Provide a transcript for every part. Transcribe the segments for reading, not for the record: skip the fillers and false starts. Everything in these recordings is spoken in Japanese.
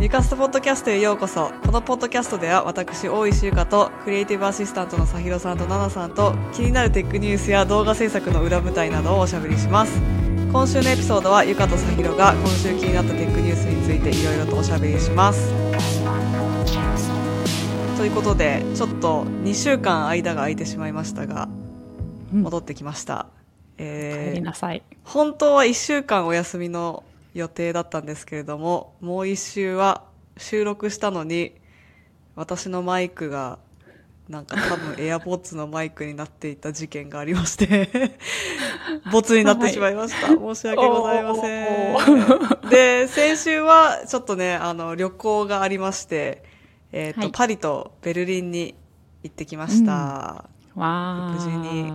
リカストポッドキャストへようこそ。このポッドキャストでは私大石優香とクリエイティブアシスタントのさひろさんとななさんと気になるテックニュースや動画制作の裏舞台などをおしゃべりします。今週のエピソードはゆかとさひろが今週気になったテックニュースについていろいろとおしゃべりします。ということでちょっと2週間間が空いてしまいましたが戻ってきました、帰りなさい。本当は1週間お休みの予定だったんですけれども、もう1週は収録したのに私のマイクがなんか多分AirPods のマイクになっていた事件がありましてボツになってしまいました。申し訳ございません。で、先週はちょっとね旅行がありまして、はい、パリとベルリンに行ってきました、うん、わー、無事に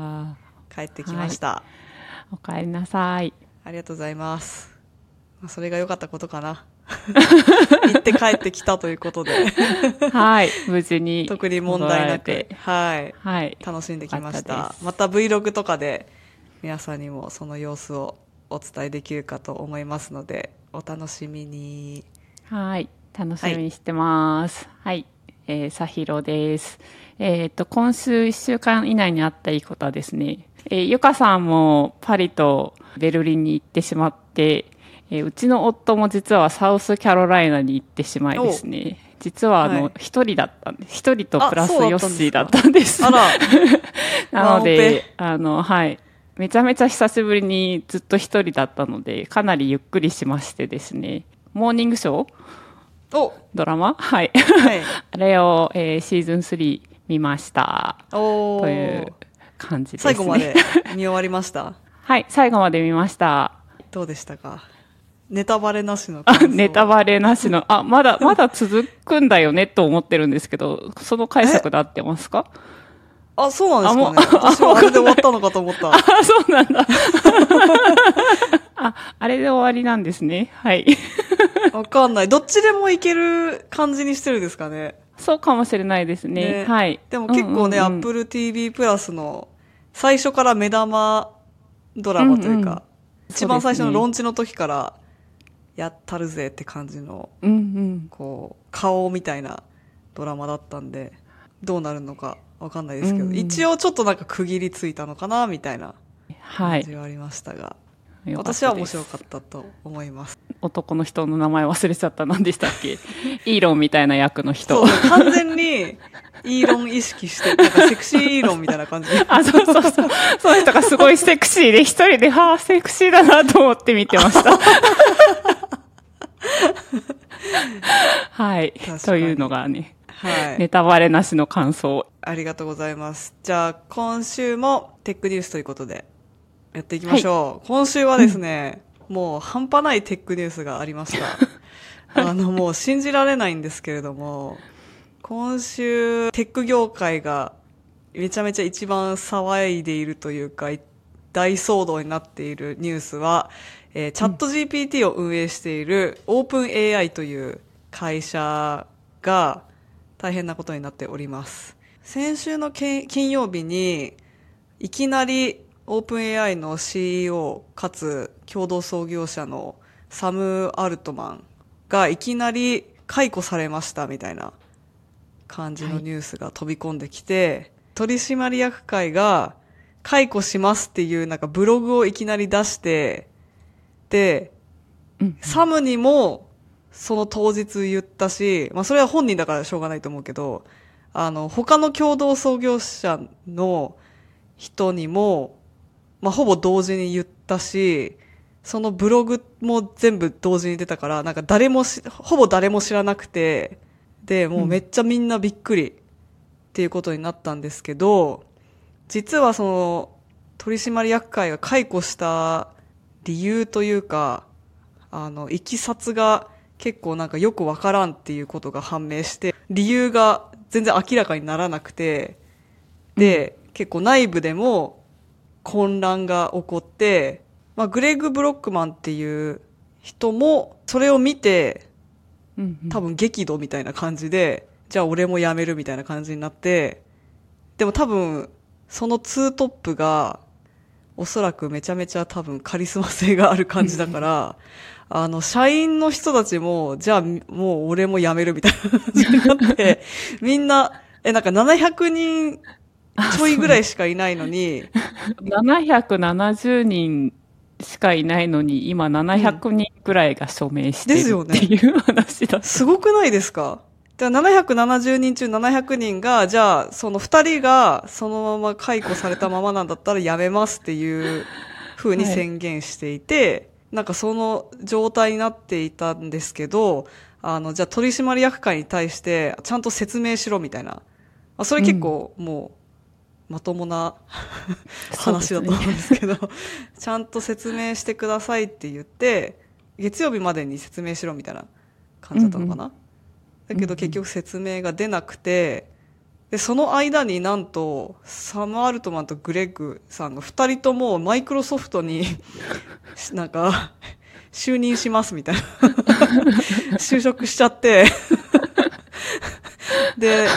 帰ってきました、はい、おかえりなさい。ありがとうございます。それが良かったことかな行って帰ってきたということではい、無事に特に問題なく、はい、はい、楽しんできました。また Vlog とかで皆さんにもその様子をお伝えできるかと思いますのでお楽しみに。はい、楽しみにしてます。はい、さひろです。今週1週間以内にあったいいことはですね、ゆかさんもパリとベルリンに行ってしまってうちの夫も実はサウスキャロライナに行ってしまいですね。実は一、はい、人だったんです。一人とプラスヨッシーだったんです。あらなのではい、めちゃめちゃ久しぶりにずっと一人だったのでかなりゆっくりしましてですね、モーニングショードラマ、はい、はい、あれを、シーズン3見ましたという感じですね。最後まで見終わりましたはい、最後まで見ました。どうでしたか？ネタバレなしの感想。ネタバレなしの。あ、まだ続くんだよねと思ってるんですけど、その解釈で合ってますか？あ、そうなんですかね。私はあれで終わったのかと思った。あ、そうなんだ。あれで終わりなんですね。はい。わかんない。どっちでもいける感じにしてるんですかね。そうかもしれないですね。ね、はい。でも結構ね、Apple TV Plus の最初から目玉ドラマというか、一番最初のローンチの時から、やったるぜって感じの、こう顔みたいなドラマだったんでどうなるのかわかんないですけど、一応ちょっとなんか区切りついたのかなみたいな感じはありましたが、はい、私は面白かったと思います。男の人の名前忘れちゃった。何でしたっけイーロンみたいな役の人。そう、完全にイーロン意識してなんかセクシーイーロンみたいな感じあ、そうそうそう、その人がすごいセクシーで一人ではぁセクシーだなと思って見てましたはい、というのがね、はい、ネタバレなしの感想。ありがとうございます。じゃあ今週もテックニュースということでやっていきましょう、はい、今週はですね、もう半端ないテックニュースがありましたもう信じられないんですけれども、今週テック業界がめちゃめちゃ一番騒いでいるというか大騒動になっているニュースは、チャット GPT を運営している OpenAI という会社が大変なことになっております。先週の金曜日にいきなり OpenAI の CEO かつ共同創業者のサム・アルトマンがいきなり解雇されましたみたいな感じのニュースが飛び込んできて、はい、取締役会が解雇しますっていうなんかブログをいきなり出して、で、サムにもその当日言ったし、まあそれは本人だからしょうがないと思うけど、他の共同創業者の人にも、まあほぼ同時に言ったし、そのブログも全部同時に出たから、なんかほぼ誰も知らなくて、で、もうめっちゃみんなびっくりっていうことになったんですけど、実はその取締役会が解雇した理由というかいきさつが結構なんかよくわからんっていうことが判明して、理由が全然明らかにならなくて、で、結構内部でも混乱が起こって、まあ、グレグ・ブロックマンっていう人もそれを見て多分激怒みたいな感じで、じゃあ俺も辞めるみたいな感じになって、でも多分そのツートップがおそらくめちゃめちゃ多分カリスマ性がある感じだから社員の人たちも、じゃあもう俺も辞めるみたいな感じになって、みんな、なんか700人ちょいぐらいしかいないのに。770人しかいないのに、今700人ぐらいが署名してるっていう話だ、うん、ですよね。すごくないですか？じゃあ770人中700人が、じゃあその2人がそのまま解雇されたままなんだったらやめますっていう風に宣言していて、はい、なんかその状態になっていたんですけど、じゃあ取締役会に対してちゃんと説明しろみたいな。それ結構もうまともな、うん、話だと思うんですけど、ちゃんと説明してくださいって言って、月曜日までに説明しろみたいな感じだったのかな。うんうん、だけど結局説明が出なくて、で、その間になんと、サム・アルトマンとグレッグさんの二人ともマイクロソフトになんか、就任しますみたいな。就職しちゃって。で、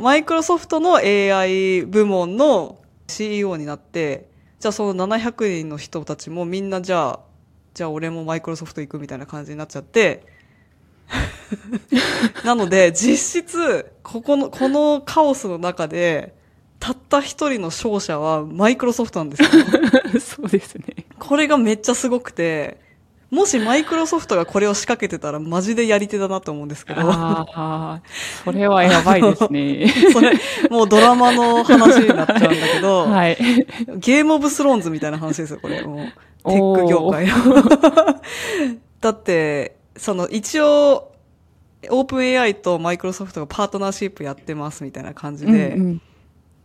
マイクロソフトの AI 部門の CEO になって、じゃあその700人の人たちもみんなじゃあ俺もマイクロソフト行くみたいな感じになっちゃって、なので実質このカオスの中でたった一人の勝者はマイクロソフトなんですよ。そうですね。これがめっちゃすごくて、もしマイクロソフトがこれを仕掛けてたらマジでやり手だなと思うんですけど。あ、それはやばいですね。それもうドラマの話になっちゃうんだけど、はい、ゲームオブスローンズみたいな話ですよ、これ。もうテック業界の。だってその一応オープン AI とマイクロソフトがパートナーシップやってますみたいな感じで、うんうん、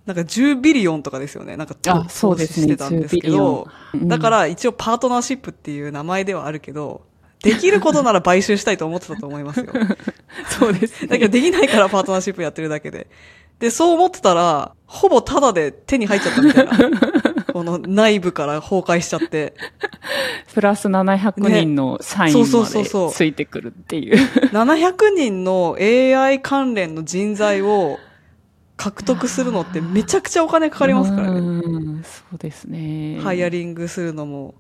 なんか10ビリオンとかですよね。なんか投資してたんですけど、うん、だから一応パートナーシップっていう名前ではあるけど、できることなら買収したいと思ってたと思いますよ。そうです、ね。だけどできないからパートナーシップやってるだけで。で、そう思ってたら、ほぼタダで手に入っちゃったみたいな。この内部から崩壊しちゃって。プラス700人の社員までついてくるっていう。700人の AI 関連の人材を獲得するのってめちゃくちゃお金かかりますからね。そうですね。ハイアリングするのも。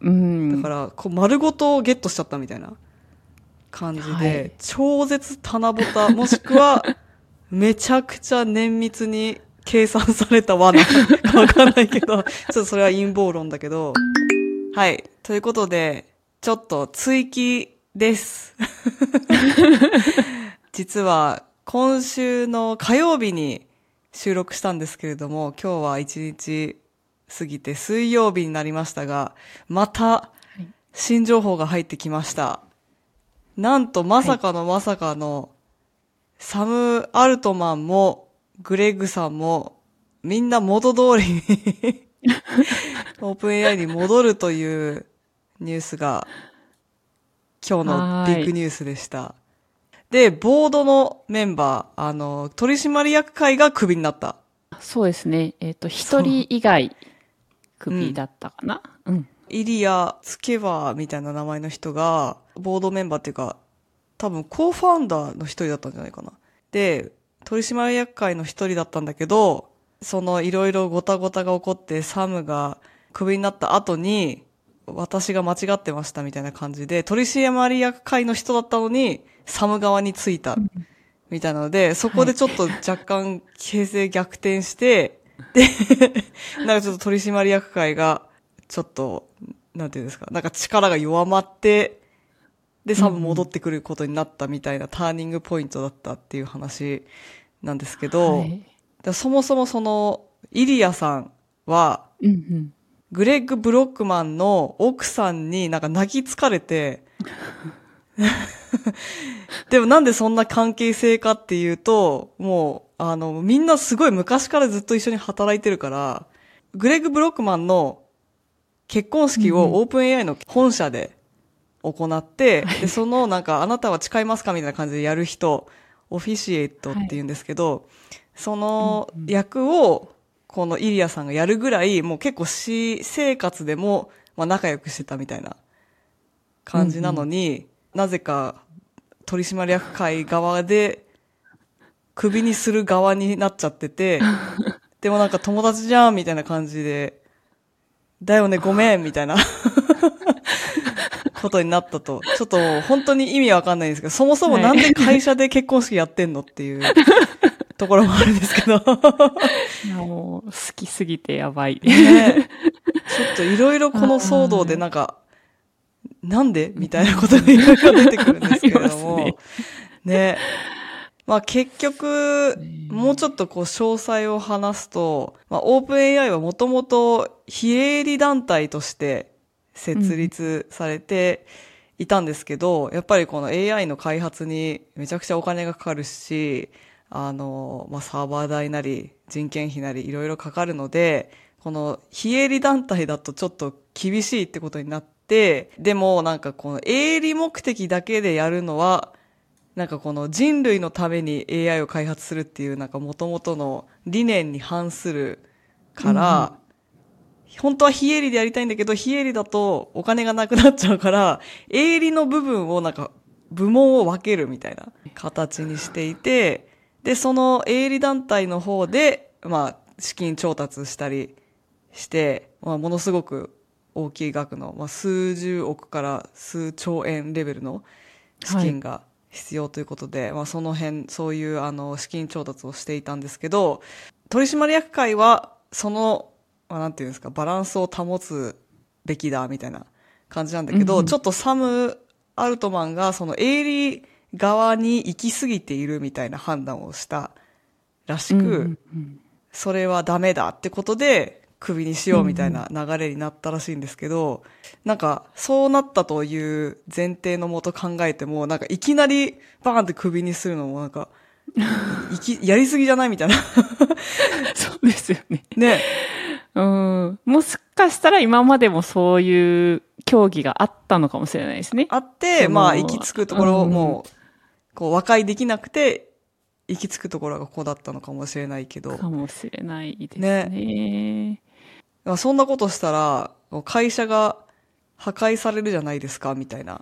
うん、だから、丸ごとゲットしちゃったみたいな感じで、はい、超絶棚ぼた、もしくは、めちゃくちゃ綿密に計算された罠かわかんないけど、ちょっとそれは陰謀論だけど。はい。ということで、ちょっと追記です。実は今週の火曜日に収録したんですけれども、今日は一日過ぎて水曜日になりましたが、また新情報が入ってきました。なんとまさかの、サム・アルトマンもグレッグさんもみんな元通りにオープン AI に戻るというニュースが今日のビッグニュースでした。で、ボードのメンバー、取締役会がクビになった。そうですね。一人以外クビだったかな。うん。イリア・ツケバーみたいな名前の人がボードメンバーっていうか、多分コーファウンダーの一人だったんじゃないかな。で、取締役会の一人だったんだけど、そのいろいろごたごたが起こってサムがクビになった後に、私が間違ってましたみたいな感じで、取締役会の人だったのにサム側についたみたいなので、そこでちょっと若干形勢逆転して、はい、で、なんかちょっと取締役会がちょっとなんていうんですか、なんか力が弱まって。で、サム戻ってくることになったみたいなターニングポイントだったっていう話なんですけど、はい、そもそもその、イリアさんは、うんうん、グレッグ・ブロックマンの奥さんになんか泣きつかれて、でもなんでそんな関係性かっていうと、もう、みんなすごい昔からずっと一緒に働いてるから、グレッグ・ブロックマンの結婚式をオープン AI の本社で、うんうん行って、で、そのなんか、あなたは誓いますかみたいな感じでやる人、オフィシエイトって言うんですけど、はい、その役を、このイリアさんがやるぐらい、もう結構私生活でも、まあ仲良くしてたみたいな感じなのに、うん、なぜか取締役会側で、クビにする側になっちゃってて、でもなんか友達じゃんみたいな感じで、だよね、ごめんみたいな。ことになったと。ちょっと本当に意味わかんないんですけど、そもそもなんで会社で結婚式やってんのっていうところもあるんですけど。もう、好きすぎてやばい。ね、ちょっといろいろこの騒動でなんか、なんでみたいなことがいろいろ出てくるんですけれども。ね。まあ結局、もうちょっとこう詳細を話すと、まあ、OpenAI はもともと非営利団体として設立されていたんですけど、やっぱりこの AI の開発にめちゃくちゃお金がかかるし、まあ、サーバー代なり人件費なりいろいろかかるので、この非営利団体だとちょっと厳しいってことになって、でもなんかこの営利目的だけでやるのは、なんかこの人類のために AI を開発するっていうなんか元々の理念に反するから、うん、本当は非営利でやりたいんだけど、非営利だとお金がなくなっちゃうから、営利の部分をなんか部門を分けるみたいな形にしていて、で、その営利団体の方で、まあ、資金調達したりして、まあ、ものすごく大きい額の、まあ、数十億から数兆円レベルの資金が、はい、必要ということで、まあその辺、そういう資金調達をしていたんですけど、取締役会は、その、まあなんていうんですか、バランスを保つべきだ、みたいな感じなんだけど、うんうん、ちょっとサム・アルトマンが、その営利側に行き過ぎているみたいな判断をしたらしく、うんうんうん、それはダメだってことで、クビにしようみたいな流れになったらしいんですけど、なんかそうなったという前提のもと考えても、なんかいきなりバーンってクビにするのもなんかやりすぎじゃないみたいなそうですよね。ね、もしかしたら今までもそういう競技があったのかもしれないですね。あって、まあ行き着くところをもうこう和解できなくて。行き着くところがここだったのかもしれないけど。かもしれないですね。ね、まあ、そんなことしたら、会社が破壊されるじゃないですか、みたいな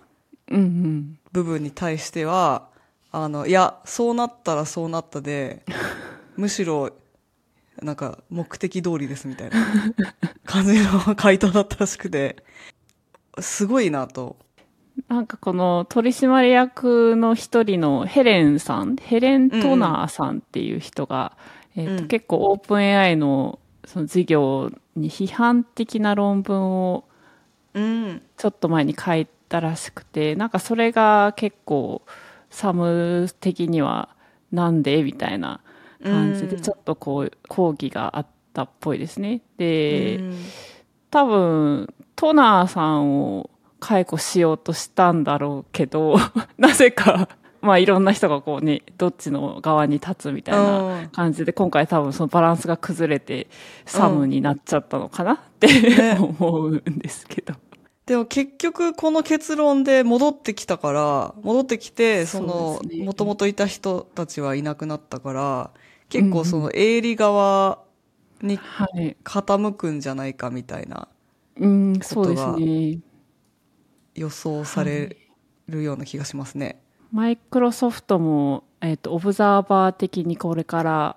部分に対しては、いや、そうなったらそうなったで、むしろ、なんか目的通りですみたいな感じの回答だったらしくて、すごいなと。なんかこの取締役の一人のヘレンさん、ヘレン・トナーさんっていう人が、うん、結構オープン AI のその事業に批判的な論文をちょっと前に書いたらしくて、なんかそれが結構サム的にはなんでみたいな感じでちょっとこう抗議があったっぽいですね。で、多分トナーさんを解雇しようとしたんだろうけど、なぜか、まあいろんな人がこうね、どっちの側に立つみたいな感じで、今回多分そのバランスが崩れて、サムになっちゃったのかなって、ね、思うんですけど。でも結局この結論で戻ってきたから、戻ってきて、その、もともといた人たちはいなくなったから、結構その営利側に傾くんじゃないかみたいなことが。うん、そうですね。予想されるような気がしますね。はい、マイクロソフトも、オブザーバー的にこれから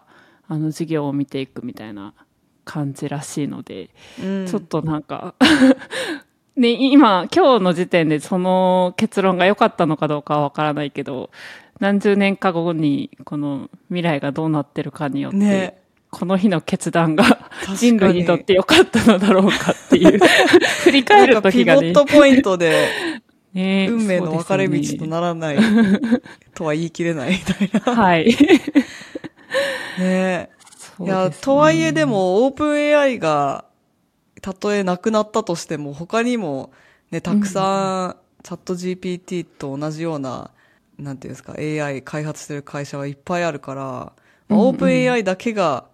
事業を見ていくみたいな感じらしいので、うん、ちょっとなんか、ね、今日の時点でその結論が良かったのかどうかはわからないけど、何十年か後にこの未来がどうなってるかによって、ね、この日の決断が人類にとって良かったのだろうかっていう振り返る時がね、ピボットポイントで運命の分かれ道とならないとは言い切れないみたいな。はい。ね。いや、とはいえでもオープン AI がたとえなくなったとしても他にもね、たくさんチャット GPT と同じような、なんていうんですか、AI 開発してる会社はいっぱいあるから、オープン AI だけが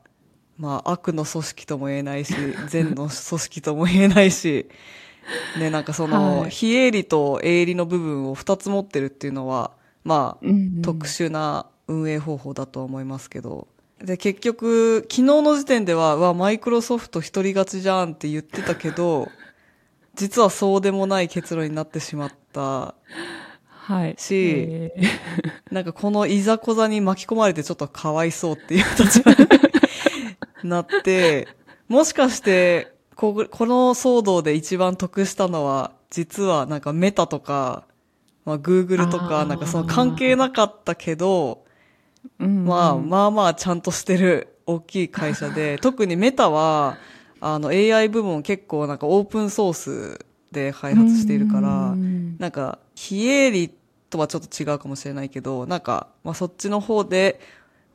まあ、悪の組織とも言えないし、善の組織とも言えないし、ね、なんかその、非営利と営利の部分を二つ持ってるっていうのは、まあ、特殊な運営方法だとは思いますけど。で、結局、昨日の時点では、マイクロソフト一人勝ちじゃんって言ってたけど、実はそうでもない結論になってしまった。はい。し、なんかこのいざこざに巻き込まれてちょっとかわいそうっていう立場なって、もしかして、この騒動で一番得したのは実はなんかメタとか、まあ Google とか、なんかその関係なかったけど、まあまあまあちゃんとしてる大きい会社で、特にメタは、AI 部門結構なんかオープンソースで開発しているから、なんか非営利とはちょっと違うかもしれないけど、なんか、まあそっちの方で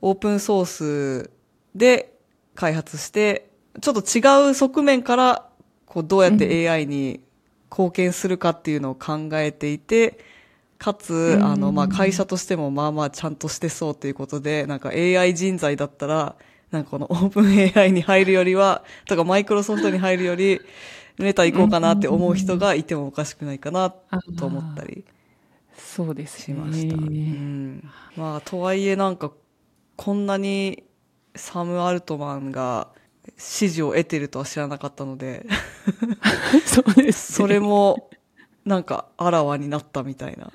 オープンソースで開発して、ちょっと違う側面から、こうどうやって AI に貢献するかっていうのを考えていて、かつ、まあ、会社としてもまあまあちゃんとしてそうということで、なんか AI 人材だったら、なんかこの OpenAI に入るよりは、とかマイクロソフトに入るより、メタ行こうかなって思う人がいてもおかしくないかなと思ったり。そうですしました。うん、まあ、とはいえなんか、こんなにサム・アルトマンが支持を得てるとは知らなかったので。そうです、ね。それも、なんか、あらわになったみたいな、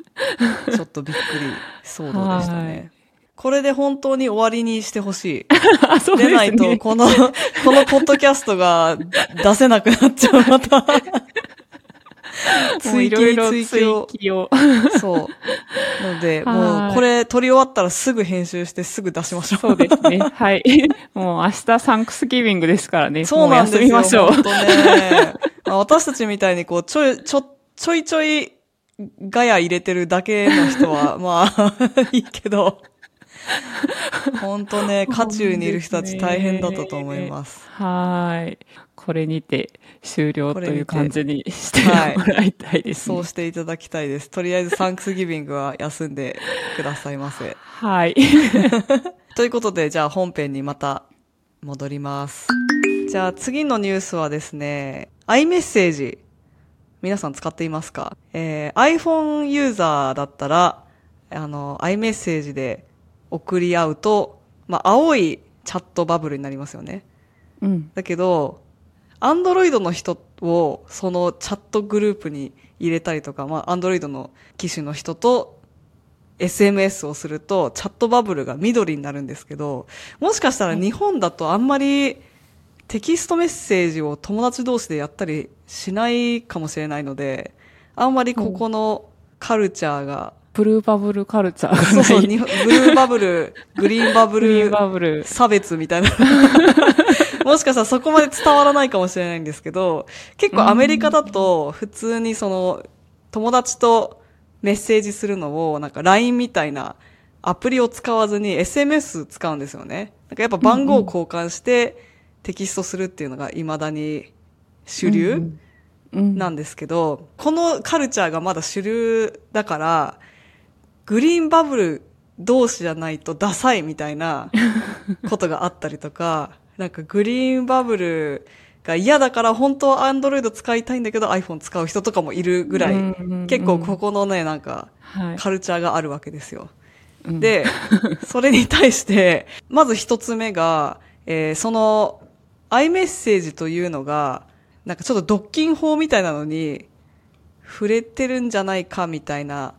ちょっとびっくり騒動でしたね。これで本当に終わりにしてほしい。そうですね、出ないと、このポッドキャストが出せなくなっちゃう、また。追記を。そう。なので、もうこれ撮り終わったらすぐ編集してすぐ出しましょう。そうですね。はい。もう明日サンクスギビングですからね。そうなんですよ。もう休みましょう。本当ね。まあ、私たちみたいにこう、ちょいちょいガヤ入れてるだけの人は、まあ、いいけど、本当ね、渦中にいる人たち大変だったと思います。はい。これにて終了という感じにしてもらいたいです、ね、はい。そうしていただきたいです。とりあえずサンクスギビングは休んでくださいませ。はい。ということで、じゃあ本編にまた戻ります。じゃあ次のニュースはですね、iMessage。皆さん使っていますか？iPhone ユーザーだったら、iMessage で送り合うと、まあ、青いチャットバブルになりますよね。うん。だけど、Android の人をそのチャットグループに入れたりとか、まあ、Android の機種の人と SMS をすると、チャットバブルが緑になるんですけど、もしかしたら日本だとあんまり、テキストメッセージを友達同士でやったりしないかもしれないので、あんまりここのカルチャーが、ブルーバブルカルチャーがない。そうそう、ブルーバブル、グリーンバブル、差別みたいな。もしかしたらそこまで伝わらないかもしれないんですけど、結構アメリカだと普通にその友達とメッセージするのをなんか LINE みたいなアプリを使わずに SMS 使うんですよね。なんかやっぱ番号を交換して、テキストするっていうのが未だに主流なんですけど、このカルチャーがまだ主流だから、グリーンバブル同士じゃないとダサいみたいなことがあったりとか、なんかグリーンバブルが嫌だから本当は Android 使いたいんだけど iPhone 使う人とかもいるぐらい、結構ここのね、なんかカルチャーがあるわけですよ。はい、で、それに対して、まず一つ目が、その、iMessage というのが、なんかちょっと独禁法みたいなのに触れてるんじゃないかみたいな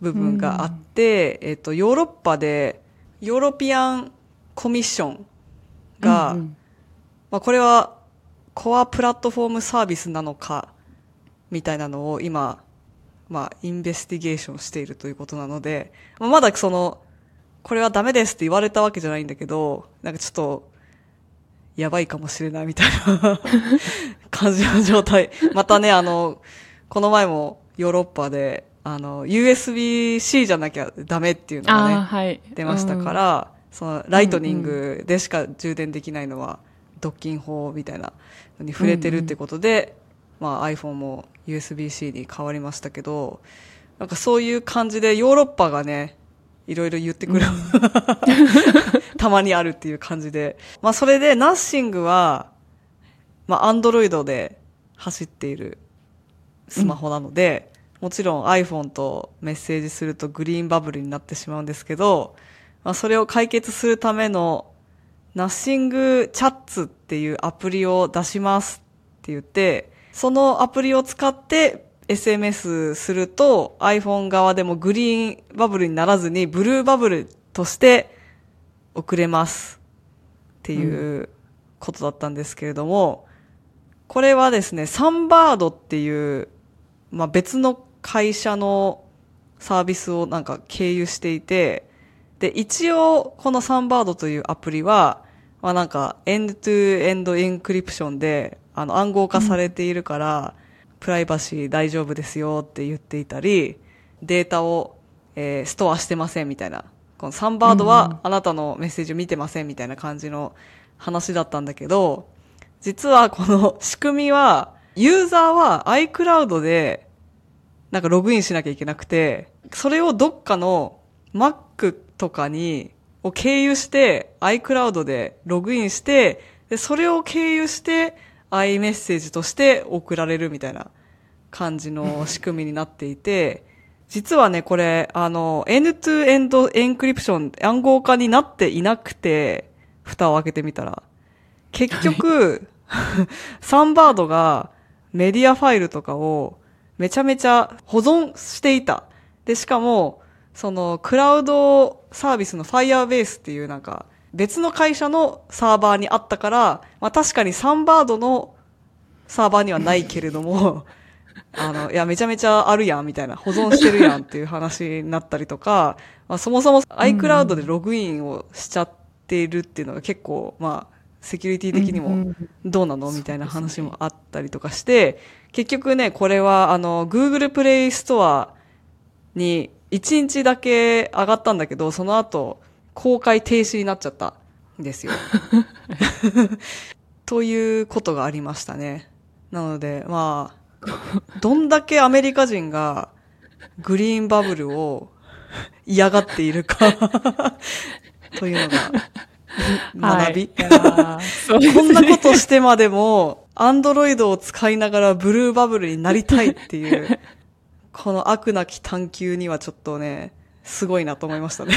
部分があって、ヨーロッパでヨーロピアンコミッションが、まあ、これはコアプラットフォームサービスなのかみたいなのを今、まあ、インベスティゲーションしているということなので、まあ、まだその、これはダメですって言われたわけじゃないんだけど、なんかちょっと、やばいかもしれないみたいな感じの状態。またね、この前もヨーロッパで、USB-C じゃなきゃダメっていうのがね、はい、出ましたから、その、ライトニングでしか充電できないのは、独禁法みたいなのに触れてるってことで、まあ iPhone も USB-C に変わりましたけど、なんかそういう感じでヨーロッパがね、いろいろ言ってくる、たまにあるっていう感じで。まあそれで、ナッシングは、まあ Android で走っているスマホなので、もちろん iPhone とメッセージするとグリーンバブルになってしまうんですけど、まあそれを解決するための、ナッシングチャッツっていうアプリを出しますって言って、そのアプリを使って、SMS すると iPhone 側でもグリーンバブルにならずにブルーバブルとして送れますっていうことだったんですけれども、これはですね、サンバードっていうまあ、別の会社のサービスをなんか経由していて、で、一応このサンバードというアプリは、まあなんかエンドトゥエンドエンクリプションで暗号化されているから、プライバシー大丈夫ですよって言っていたり、データを、ストアしてませんみたいな。このサンバードはあなたのメッセージ見てませんみたいな感じの話だったんだけど、実はこの仕組みは、ユーザーは iCloud でなんかログインしなきゃいけなくて、それをどっかの Mac とかにを経由して iCloud でログインして、でそれを経由して iMessage として送られるみたいな感じの仕組みになっていて、実はね、これ、end-to-end エンクリプション、暗号化になっていなくて、蓋を開けてみたら、結局、サンバードがメディアファイルとかをめちゃめちゃ保存していた。で、しかも、その、クラウドサービスの Firebase っていうなんか、別の会社のサーバーにあったから、まあ確かにサンバードのサーバーにはないけれども、いや、めちゃめちゃあるやん、みたいな、保存してるやんっていう話になったりとか、まあ、そもそも iCloud でログインをしちゃっているっていうのが結構、まあ、セキュリティ的にもどうなのみたいな話もあったりとかして、結局ね、これは、Google Play Store に1日だけ上がったんだけど、その後、公開停止になっちゃったんですよ。ということがありましたね。なので、まあ、どんだけアメリカ人がグリーンバブルを嫌がっているかというのが学び、はい、こんなことしてまでもアンドロイドを使いながらブルーバブルになりたいっていうこの飽くなき探求にはちょっとねすごいなと思いましたね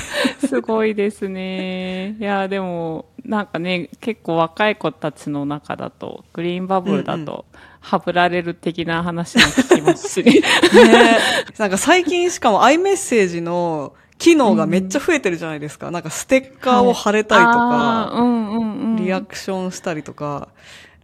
すごいですね。いやでもなんかね結構若い子たちの中だとグリーンバブルだと、うんうんはぶられる的な話も聞きますしね。なんか最近しかも iMessage の機能がめっちゃ増えてるじゃないですか。なんかステッカーを貼れたりとか、はいうんうんうん、リアクションしたりとか。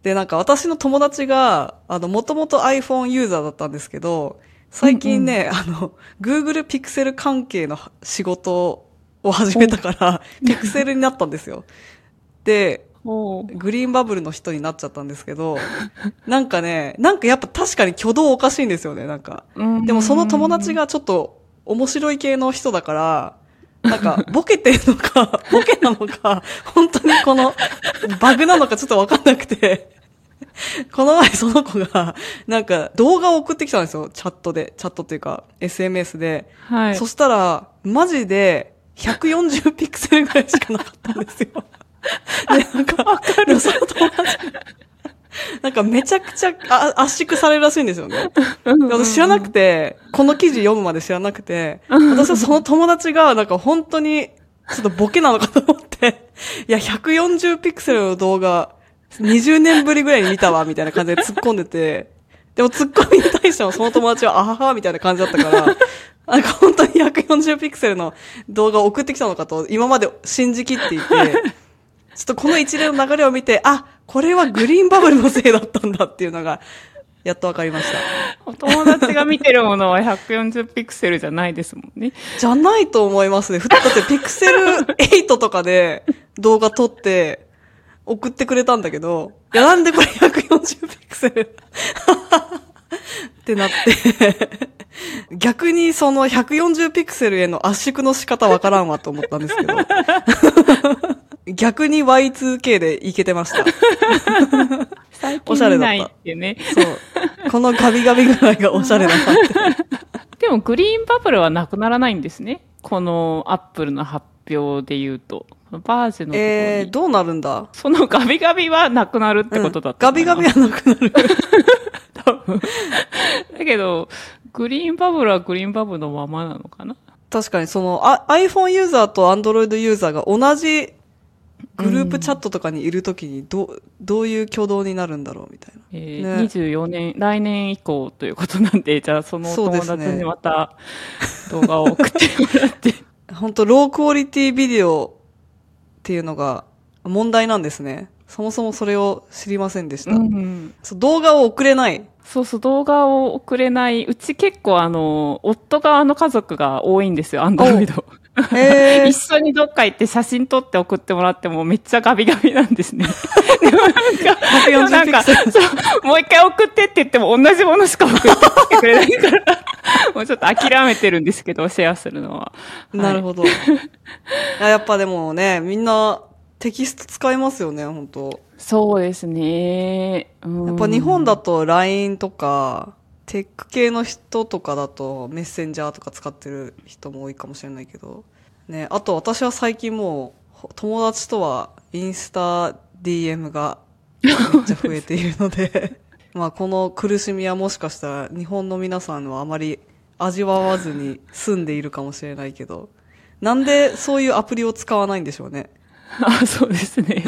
で、なんか私の友達が、もともと iPhone ユーザーだったんですけど、最近ね、うんうん、Google Pixel 関係の仕事を始めたから、Pixel になったんですよ。で、グリーンバブルの人になっちゃったんですけど、なんかね、なんかやっぱ確かに挙動おかしいんですよね、なんか。でもその友達がちょっと面白い系の人だから、なんかボケてるのか、ボケなのか、本当にこのバグなのかちょっとわかんなくて、この前その子がなんか動画を送ってきたんですよ、チャットで。チャットっていうか SMS で。はい、そしたら、マジで140ピクセルぐらいしかなかったんですよ。でなんかわかるその友達なんかめちゃくちゃ圧縮されるらしいんですよね。私知らなくてこの記事読むまで知らなくて、私はその友達がなんか本当にちょっとボケなのかと思って、いや140ピクセルの動画20年ぶりぐらいに見たわみたいな感じで突っ込んでて、でも突っ込みに対してもその友達はあははみたいな感じだったから。なんか本当に140ピクセルの動画を送ってきたのかと今まで信じきっていて。ちょっとこの一連の流れを見て、あ、これはグリーンバブルのせいだったんだっていうのが、やっとわかりました。お友達が見てるものは140ピクセルじゃないですもんね。じゃないと思いますね。だってピクセル8とかで動画撮って送ってくれたんだけど、いやなんでこれ140ピクセルってなって、逆にその140ピクセルへの圧縮の仕方わからんわと思ったんですけど。逆に Y2K でいけてました。最近見ないってね。そう。このガビガビぐらいがおしゃれだなって。でもグリーンバブルはなくならないんですね。このアップルの発表で言うと。バージェのところに。どうなるんだ？そのガビガビはなくなるってことだった、うん。ガビガビはなくなる。多分。だけど、グリーンバブルはグリーンバブルのままなのかな？確かにその、iPhone ユーザーと Android ユーザーが同じグループチャットとかにいるときにどういう挙動になるんだろうみたいな。ね、24年、来年以降ということなんで、じゃあその友達にまた動画を送ってもらって。本当ロークオリティビデオっていうのが問題なんですね。そもそもそれを知りませんでした。うんうん、そう、動画を送れない。そうそう、動画を送れない。うち結構夫側の家族が多いんですよ、アンドロイド。一緒にどっか行って写真撮って送ってもらってもめっちゃガビガビなんですね。でもなんかもう一回送ってって言っても同じものしか送ってくれないから、もうちょっと諦めてるんですけど、シェアするのは。なるほど。やっぱでもね、みんなテキスト使いますよね、本当。そうですね。やっぱ日本だと LINE とか、テック系の人とかだとメッセンジャーとか使ってる人も多いかもしれないけど。ね、あと私は最近もう友達とはインスタ DM がめっちゃ増えているので、まあこの苦しみはもしかしたら日本の皆さんはあまり味わわずに済んでいるかもしれないけど、なんでそういうアプリを使わないんでしょうね。あ、そうですね。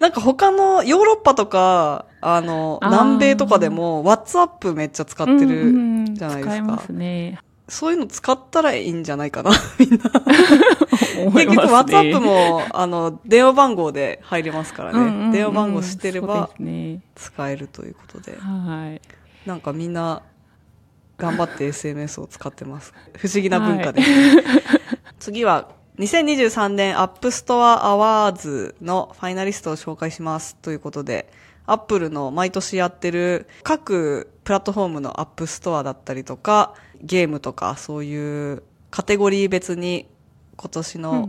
なんか他のヨーロッパとか、南米とかでも WhatsApp めっちゃ使ってるじゃないですか。使いますね。そういうの使ったらいいんじゃないかな、みんな。結局 WhatsApp も、電話番号で入れますからね。電話番号知ってれば、使えるということで。はい。なんかみんな、頑張って SNS を使ってます。不思議な文化で。はい、次は、2023年アップストアアワーズのファイナリストを紹介しますということで、アップルの毎年やってる各プラットフォームのアップストアだったりとか、ゲームとかそういうカテゴリー別に今年の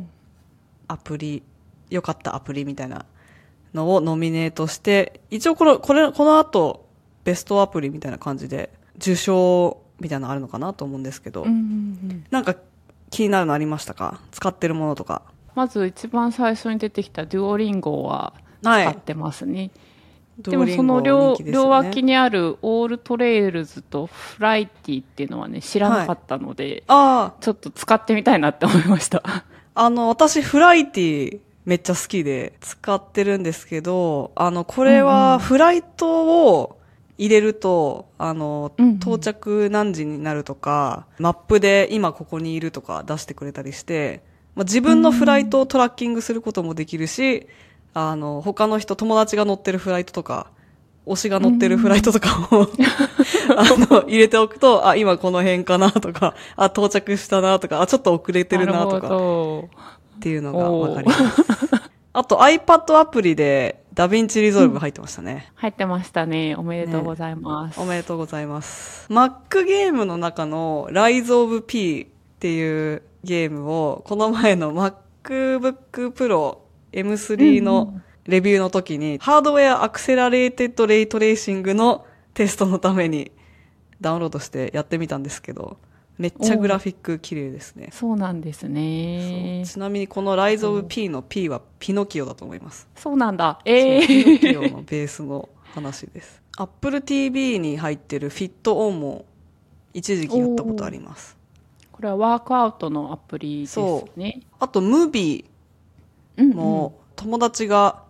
アプリ、良かったアプリみたいなのをノミネートして、一応この後ベストアプリみたいな感じで受賞みたいなのあるのかなと思うんですけど、なんか気になるのありましたか？使ってるものとか。まず一番最初に出てきたデュオリンゴは使ってますね。でもその 両脇にあるオールトレイルズとフライティっていうのはね、知らなかったので、ちょっと使ってみたいなって思いました。私フライティめっちゃ好きで使ってるんですけど、これはフライトを入れると、到着何時になるとか、マップで今ここにいるとか出してくれたりして、まあ、自分のフライトをトラッキングすることもできるし、他の人、友達が乗ってるフライトとか、推しが乗ってるフライトとかを入れておくと、あ、今この辺かなとか、あ、到着したなとか、あ、ちょっと遅れてるなとか、っていうのがわかります。あと iPad アプリで、ダヴィンチリゾルブ入ってましたね。入ってましたね。おめでとうございます。ね、おめでとうございます。Mac ゲームの中の Rise of P っていうゲームを、この前の MacBook Pro M3 のレビューの時に、ハードウェアアクセラレーテッドレイトレーシングのテストのためにダウンロードしてやってみたんですけど、めっちゃグラフィック綺麗ですね。そうなんですね。ちなみにこの Rise of P の P はピノキオだと思います。そうなんだ。ピノキオのベースの話です。Apple TV に入ってる Fit On も一時期やったことあります。これはワークアウトのアプリですね。そう。あと Movie も友達が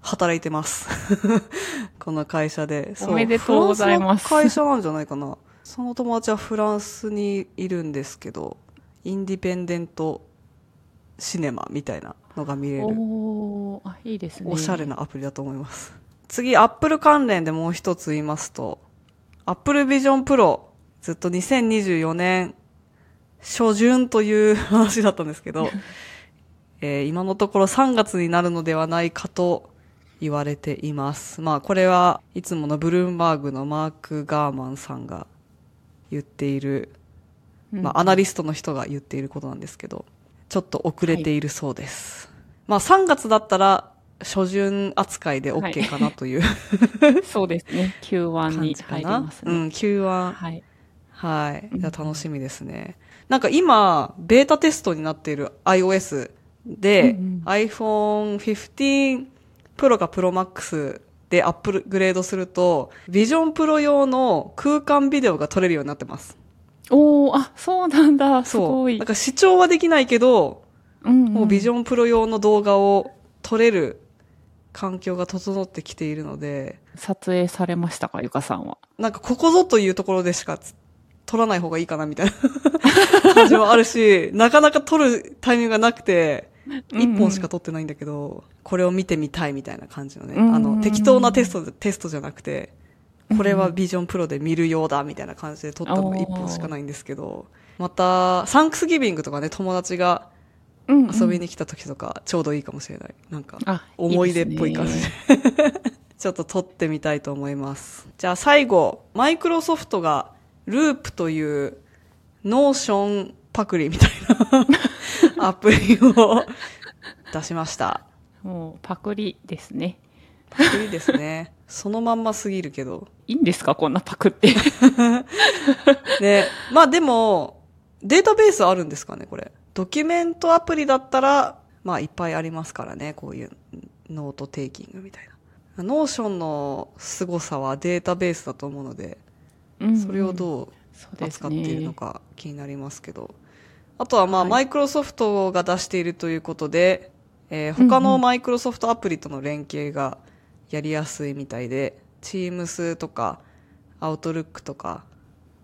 働いてます。この会社で。おめでとうございます。フランスの会社なんじゃないかな。その友達はフランスにいるんですけど、インディペンデントシネマみたいなのが見れる。おー、あ、いいですね。おしゃれなアプリだと思います。次、Apple 関連でもう一つ言いますと、Apple Vision Pro、ずっと2024年初旬という話だったんですけど、今のところ3月になるのではないかと言われています。まあこれはいつものブルームバーグのマーク・ガーマンさんが言っている、まあアナリストの人が言っていることなんですけど、ちょっと遅れているそうです。まあ3月だったら初旬扱いで OK かなという、はい、そうですね。Q1 に入りますね。Q1。はい。はい。じゃあ楽しみですね。なんか今、ベータテストになっている iOS で、iPhone 15 Pro か Pro Maxでアップグレードすると、ビジョンプロ用の空間ビデオが撮れるようになってます。おー、あ、そうなんだ。すごい。なんか視聴はできないけど、もうビジョンプロ用の動画を撮れる環境が整ってきているので。撮影されましたか、ゆかさんは。なんかここぞというところでしか撮らない方がいいかなみたいな感じもあるし、なかなか撮るタイミングがなくて、1本しか撮ってないんだけど、うん、これを見てみたいみたいな感じのね、うん、適当なテストじゃなくて、これはビジョンプロで見るようだみたいな感じで撮ったのが1本しかないんですけど、またサンクスギビングとかね、友達が遊びに来た時とかちょうどいいかもしれない。なんか思い出っぽい感じでちょっと撮ってみたいと思います。じゃあ最後、マイクロソフトがループというノーションパクリみたいなアプリを出しました。もうパクリですね。パクリですね。そのまんますぎるけどいいんですか、こんなパクってね。まあでもデータベースあるんですかね、これ。ドキュメントアプリだったらまあいっぱいありますからね、こういうノートテイキングみたいな。ノーションの凄さはデータベースだと思うので、うんうん、それをどう扱っているのか気になりますけど、ね、あとはまあ、はい、マイクロソフトが出しているということで、他のマイクロソフトアプリとの連携がやりやすいみたいで、 Teams とか Outlook とか、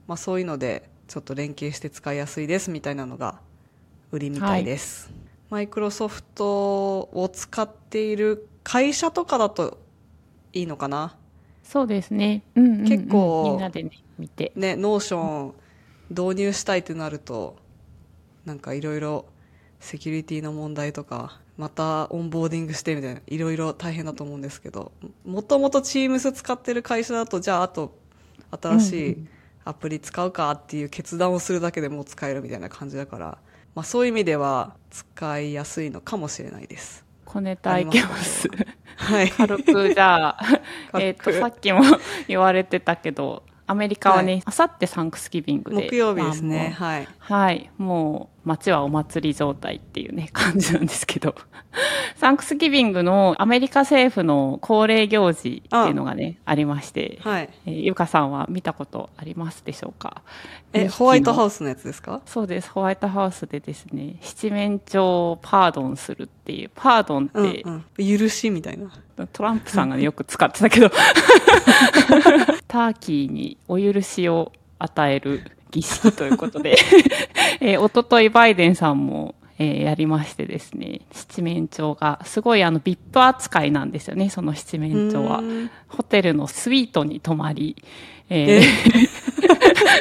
まあ、そういうのでちょっと連携して使いやすいですみたいなのが売りみたいです、はい、マイクロソフトを使っている会社とかだといいのかな。そうですね、うんうんうん、結構みんなで、ね、見てね、ノーション導入したいってなるとなんかいろいろセキュリティの問題とか、またオンボーディングしてみたいな、いろいろ大変だと思うんですけど、もともと Teams 使ってる会社だと、じゃああと新しいアプリ使うかっていう決断をするだけでもう使えるみたいな感じだから、まあ、そういう意味では使いやすいのかもしれないです。小ネタいけますはい、軽くじゃあさっきも言われてたけど、アメリカはね、あさってサンクスギビングで木曜日ですね、まあ、はい、はい、もう街はお祭り状態っていうね感じなんですけどサンクスギビングのアメリカ政府の恒例行事っていうのがね ありまして、はい、ゆかさんは見たことありますでしょうか。ホワイトハウスのやつですか。そうです。ホワイトハウスでですね、七面鳥をパードンするっていう、パードンって、うんうん、許しみたいな、トランプさんが、ね、よく使ってたけどターキーにお許しを与える儀式ということでおとといバイデンさんも、やりましてですね、七面鳥がすごいVIP 扱いなんですよね。その七面鳥はホテルのスイートに泊まり、ベ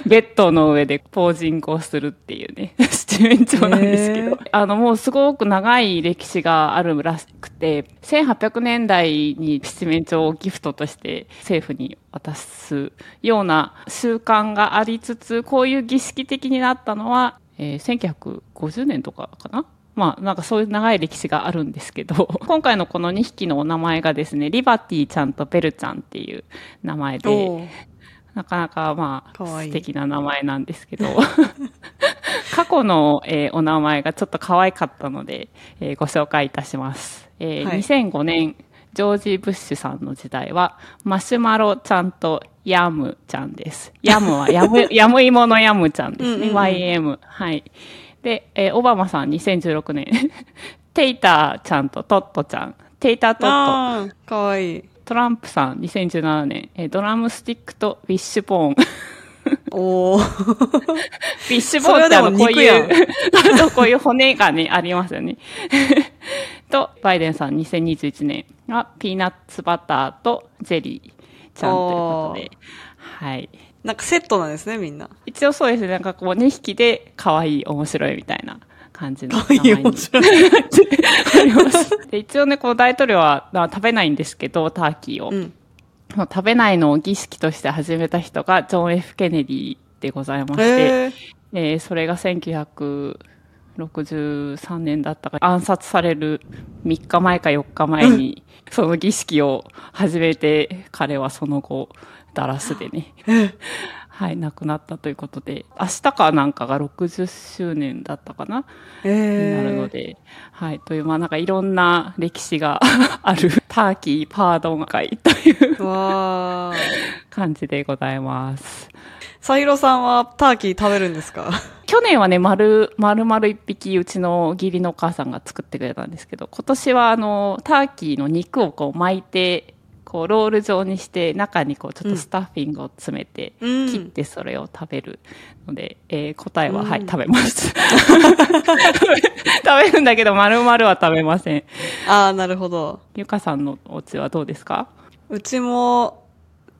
ッドの上でポージングをするっていうね七面鳥なんですけど、もうすごく長い歴史があるらしくて、1800年代に七面鳥をギフトとして政府に渡すような習慣がありつつ、こういう儀式的になったのは、1950年とかかな。まあなんかそういう長い歴史があるんですけど、今回のこの2匹のお名前がですね、リバティちゃんとベルちゃんっていう名前で、なかなかまあ素敵な名前なんですけど過去の、お名前がちょっと可愛かったので、ご紹介いたします、はい、2005年ジョージ・ブッシュさんの時代はマシュマロちゃんとヤムちゃんです。ヤムはヤムイモのヤムちゃんですね。YM。はい。で、オバマさん2016年テイターちゃんとトットちゃん。テイタートット。かわいい。トランプさん2017年、ドラムスティックとウィッシュボーン。おー。ウィッシュボーンってこういう骨がねありますよね。とバイデンさん2021年はピーナッツバターとジェリー。ちゃんということで、はい。なんかセットなんですね、みんな。一応そうですね、なんかこう2匹で可愛い、面白いみたいな感じの名前にあります。で、一応ね、こう大統領は食べないんですけど、ターキーを、うん、食べないのを儀式として始めた人がジョン・ F ・ケネディでございまして、それが1963年だったか、暗殺される3日前か4日前にその儀式を始めて、彼はその後ダラスでねはい亡くなったということで、明日かなんかが60周年だったかな、になるので、はい、というまあなんかいろんな歴史があるターキーパードン会というわ感じでございます。サヒロさんはターキー食べるんですか？去年はね、丸々一匹、うちの義理のお母さんが作ってくれたんですけど、今年はターキーの肉をこう巻いて、こうロール状にして、中にこうちょっとスタッフィングを詰めて、うん、切ってそれを食べるので、答えは、うん、はい、食べます。食べるんだけど、丸々は食べません。ああ、なるほど。ゆかさんのお家はどうですか？うちも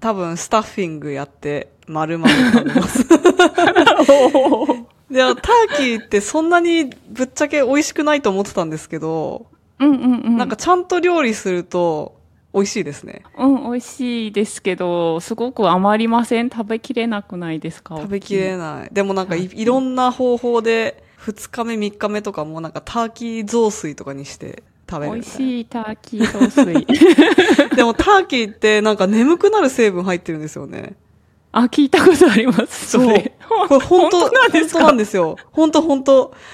多分スタッフィングやって丸々食べます。でもターキーってそんなにぶっちゃけ美味しくないと思ってたんですけど、うんうんうん、なんかちゃんと料理すると美味しいですね。うん、美味しいですけど、すごく余りません？食べきれなくないですか？食べきれない。でもなんか いろんな方法で、2日目3日目とかもなんかターキー雑炊とかにして食べる。美味しいターキー雑炊。でもターキーってなんか眠くなる成分入ってるんですよね。あ、聞いたことあります。それ。これ本当なんですか？本当なんですよ。本当。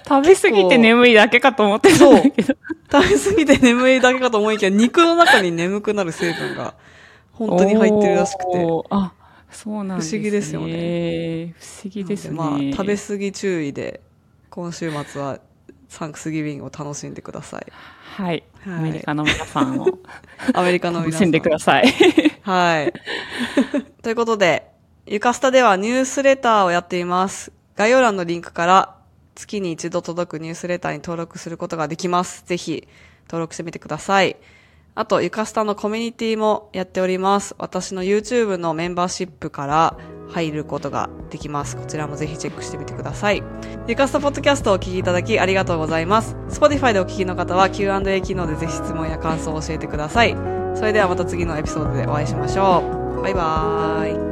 食べ過ぎて眠いだけかと思ってたんだけど。食べ過ぎて眠いだけかと思いきや、肉の中に眠くなる成分が本当に入ってるらしくて。あ、そうなんですね。不思議ですよね。不思議ですね。まあ、食べ過ぎ注意で、今週末はサンクスギビングを楽しんでください。はい。アメリカの皆さんを。アメリカの皆さん。楽しんでください。はい。ということで、ゆかすたではニュースレターをやっています。概要欄のリンクから月に一度届くニュースレターに登録することができます。ぜひ登録してみてください。あと、ゆかすたのコミュニティもやっております。私の YouTube のメンバーシップから入ることができます。こちらもぜひチェックしてみてください。ゆかすたポッドキャストをお聞きいただきありがとうございます。Spotify でお聞きの方は Q&A 機能でぜひ質問や感想を教えてください。それではまた次のエピソードでお会いしましょう。バイバーイ。